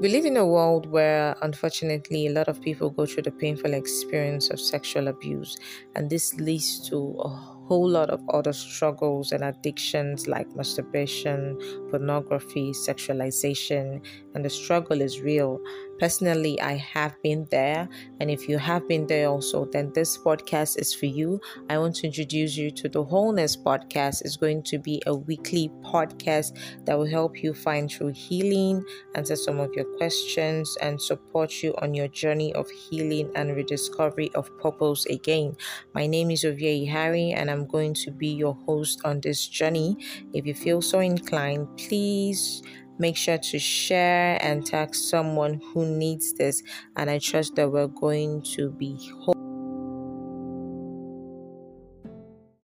We live in a world where, unfortunately, a lot of people go through the painful experience of sexual abuse, and this leads to a whole lot of other struggles and addictions like masturbation, pornography, sexualization, and the struggle is real. Personally, I have been there, and if you have been there also, then this podcast is for you. I want to introduce you to the Wholeness Podcast. It's going to be a weekly podcast that will help you find true healing, answer some of your questions, and support you on your journey of healing and rediscovery of purpose again. My name is Oviei Harry, and I'm going to be your host on this journey. If you feel so inclined, please make sure to share and tag someone who needs this, and I trust that we're going to be whole.